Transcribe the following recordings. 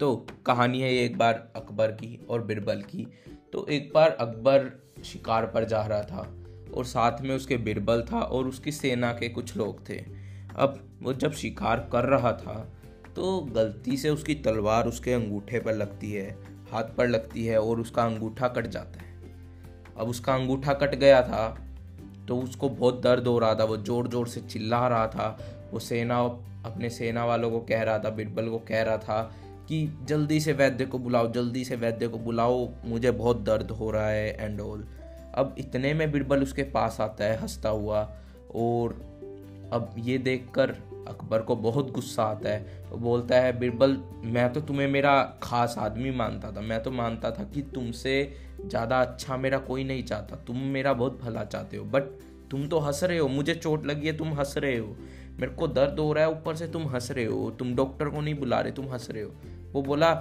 तो कहानी है ये एक बार अकबर की और बिरबल की। तो एक बार अकबर शिकार पर जा रहा था और साथ में उसके बिरबल था और उसकी सेना के कुछ लोग थे। अब वो जब शिकार कर रहा था तो गलती से उसकी तलवार उसके अंगूठे पर लगती है, हाथ पर लगती है और उसका अंगूठा कट जाता है। अब उसका अंगूठा कट गया था तो उसको बहुत दर्द हो रहा था, वो ज़ोर ज़ोर से चिल्ला रहा था। वो सेना अपने सेना वालों को कह रहा था, बिरबल को कह रहा था कि जल्दी से वैद्य को बुलाओ, जल्दी से वैद्य को बुलाओ, मुझे बहुत दर्द हो रहा है एंड ऑल। अब इतने में बिरबल उसके पास आता है हंसता हुआ और अब ये देखकर अकबर को बहुत गुस्सा आता है। वो बोलता है, बिरबल मैं तो तुम्हें मेरा खास आदमी मानता था, मैं तो मानता था कि तुमसे ज़्यादा अच्छा मेरा कोई नहीं चाहता, तुम मेरा बहुत भला चाहते हो, बट तुम तो हंस रहे हो, मुझे चोट लगी है तुम हंस रहे हो, मेरे को दर्द हो रहा है ऊपर से तुम हंस रहे हो, तुम डॉक्टर को नहीं बुला रहे तुम हंस रहे हो। वो बोला,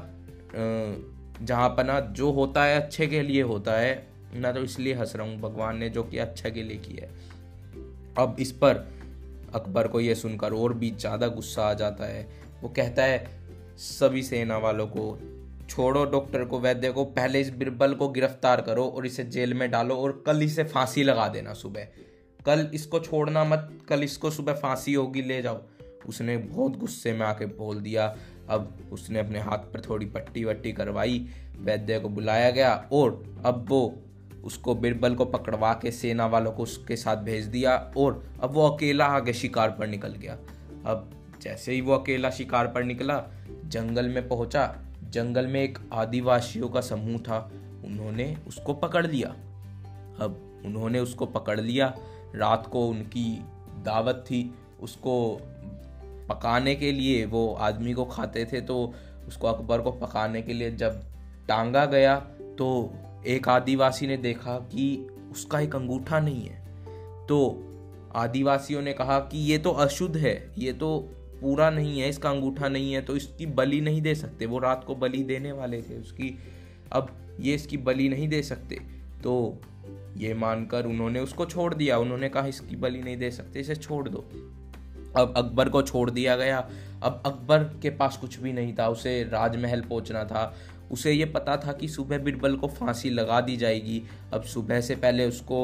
जहाँ पना जो होता है अच्छे के लिए होता है, मैं तो इसलिए हंस रहा हूँ, भगवान ने जो किया अच्छा के लिए किया है। अब इस पर अकबर को यह सुनकर और भी ज़्यादा गुस्सा आ जाता है। वो कहता है सभी सेना वालों को, छोड़ो डॉक्टर को, वैद्य को, पहले इस बिरबल को गिरफ्तार करो और इसे जेल में डालो और कल इसे फांसी लगा देना सुबह, कल इसको छोड़ना मत, कल इसको सुबह फांसी होगी, ले जाओ। उसने बहुत गुस्से में आके बोल दिया। अब उसने अपने हाथ पर थोड़ी पट्टी वट्टी करवाई, वैद्य को बुलाया गया और अब वो उसको बिरबल को पकड़वा के सेना वालों को उसके साथ भेज दिया और अब वो अकेला आगे शिकार पर निकल गया। अब जैसे ही वो अकेला शिकार पर निकला, जंगल में पहुंचा। जंगल में एक आदिवासियों का समूह था, उन्होंने उसको पकड़ लिया। अब उन्होंने उसको पकड़ लिया, रात को उनकी दावत थी, उसको पकाने के लिए वो आदमी को खाते थे, तो उसको अकबर को पकाने के लिए जब टांगा गया तो एक आदिवासी ने देखा कि उसका एक अंगूठा नहीं है। तो आदिवासियों ने कहा कि ये तो अशुद्ध है, ये तो पूरा नहीं है, इसका अंगूठा नहीं है, तो इसकी बलि नहीं दे सकते। वो रात को बलि देने वाले थे उसकी, अब ये इसकी बलि नहीं दे सकते। तो ये मानकर उन्होंने उसको छोड़ दिया, उन्होंने कहा इसकी बलि नहीं दे सकते, इसे छोड़ दो। अब अकबर को छोड़ दिया गया। अब अकबर के पास कुछ भी नहीं था, उसे राजमहल पहुंचना था, उसे ये पता था कि सुबह बिरबल को फांसी लगा दी जाएगी। अब सुबह से पहले उसको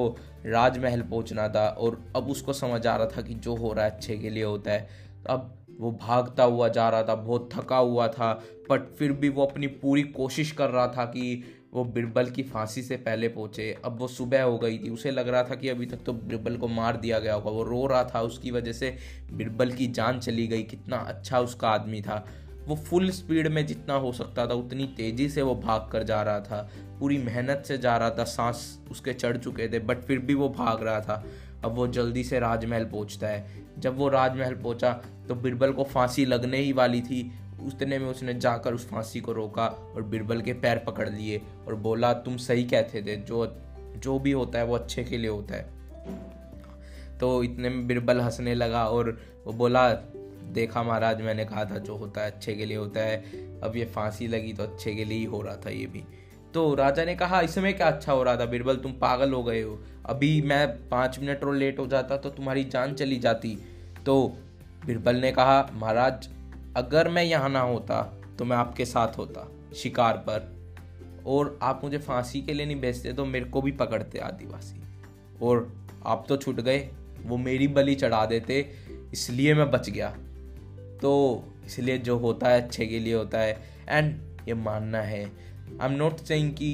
राजमहल पहुंचना था और अब उसको समझ आ रहा था कि जो हो रहा है अच्छे के लिए होता है। अब वो भागता हुआ जा रहा था, बहुत थका हुआ था, बट फिर भी वो अपनी पूरी कोशिश कर रहा था कि वो बिरबल की फांसी से पहले पहुंचे। अब वो सुबह हो गई थी, उसे लग रहा था कि अभी तक तो बिरबल को मार दिया गया होगा, वो रो रहा था, उसकी वजह से बिरबल की जान चली गई। कितना अच्छा उसका आदमी था, वो फुल स्पीड में जितना हो सकता था उतनी तेज़ी से वो भाग कर जा रहा था, पूरी मेहनत से जा रहा था, सांस उसके चढ़ चुके थे बट फिर भी वो भाग रहा था। अब वो जल्दी से राजमहल पहुंचता है। जब वो राजमहल पहुंचा तो बिरबल को फांसी लगने ही वाली थी, उतने में उसने जाकर उस फांसी को रोका और बिरबल के पैर पकड़ लिए और बोला तुम सही कहते थे, जो भी होता है वो अच्छे के लिए होता है। तो इतने में बिरबल हंसने लगा और वो बोला देखा महाराज, मैंने कहा था जो होता है अच्छे के लिए होता है, अब ये फांसी लगी तो अच्छे के लिए ही हो रहा था ये भी। तो राजा ने कहा इसमें क्या अच्छा हो रहा था बिरबल, तुम पागल हो गए हो, अभी मैं 5 मिनट और लेट हो जाता तो तुम्हारी जान चली जाती। तो बिरबल ने कहा महाराज अगर मैं यहाँ ना होता तो मैं आपके साथ होता शिकार पर, और आप मुझे फांसी के लिए नहीं भेजते तो मेरे को भी पकड़ते आदिवासी, और आप तो छूट गए, वो मेरी बलि चढ़ा देते, इसलिए मैं बच गया। तो इसलिए जो होता है अच्छे के लिए होता है एंड ये मानना है। आई एम नॉट सेइंग कि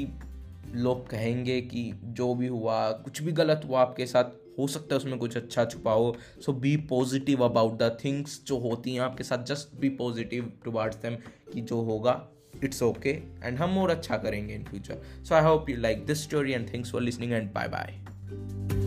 लोग कहेंगे कि जो भी हुआ, कुछ भी गलत हुआ आपके साथ, हो सकता है उसमें कुछ अच्छा छुपा हो। So be positive about the things जो होती हैं आपके साथ, just be positive towards them कि जो होगा इट्स ओके एंड हम और अच्छा करेंगे in future. So I hope you like this story and thanks for listening and bye bye.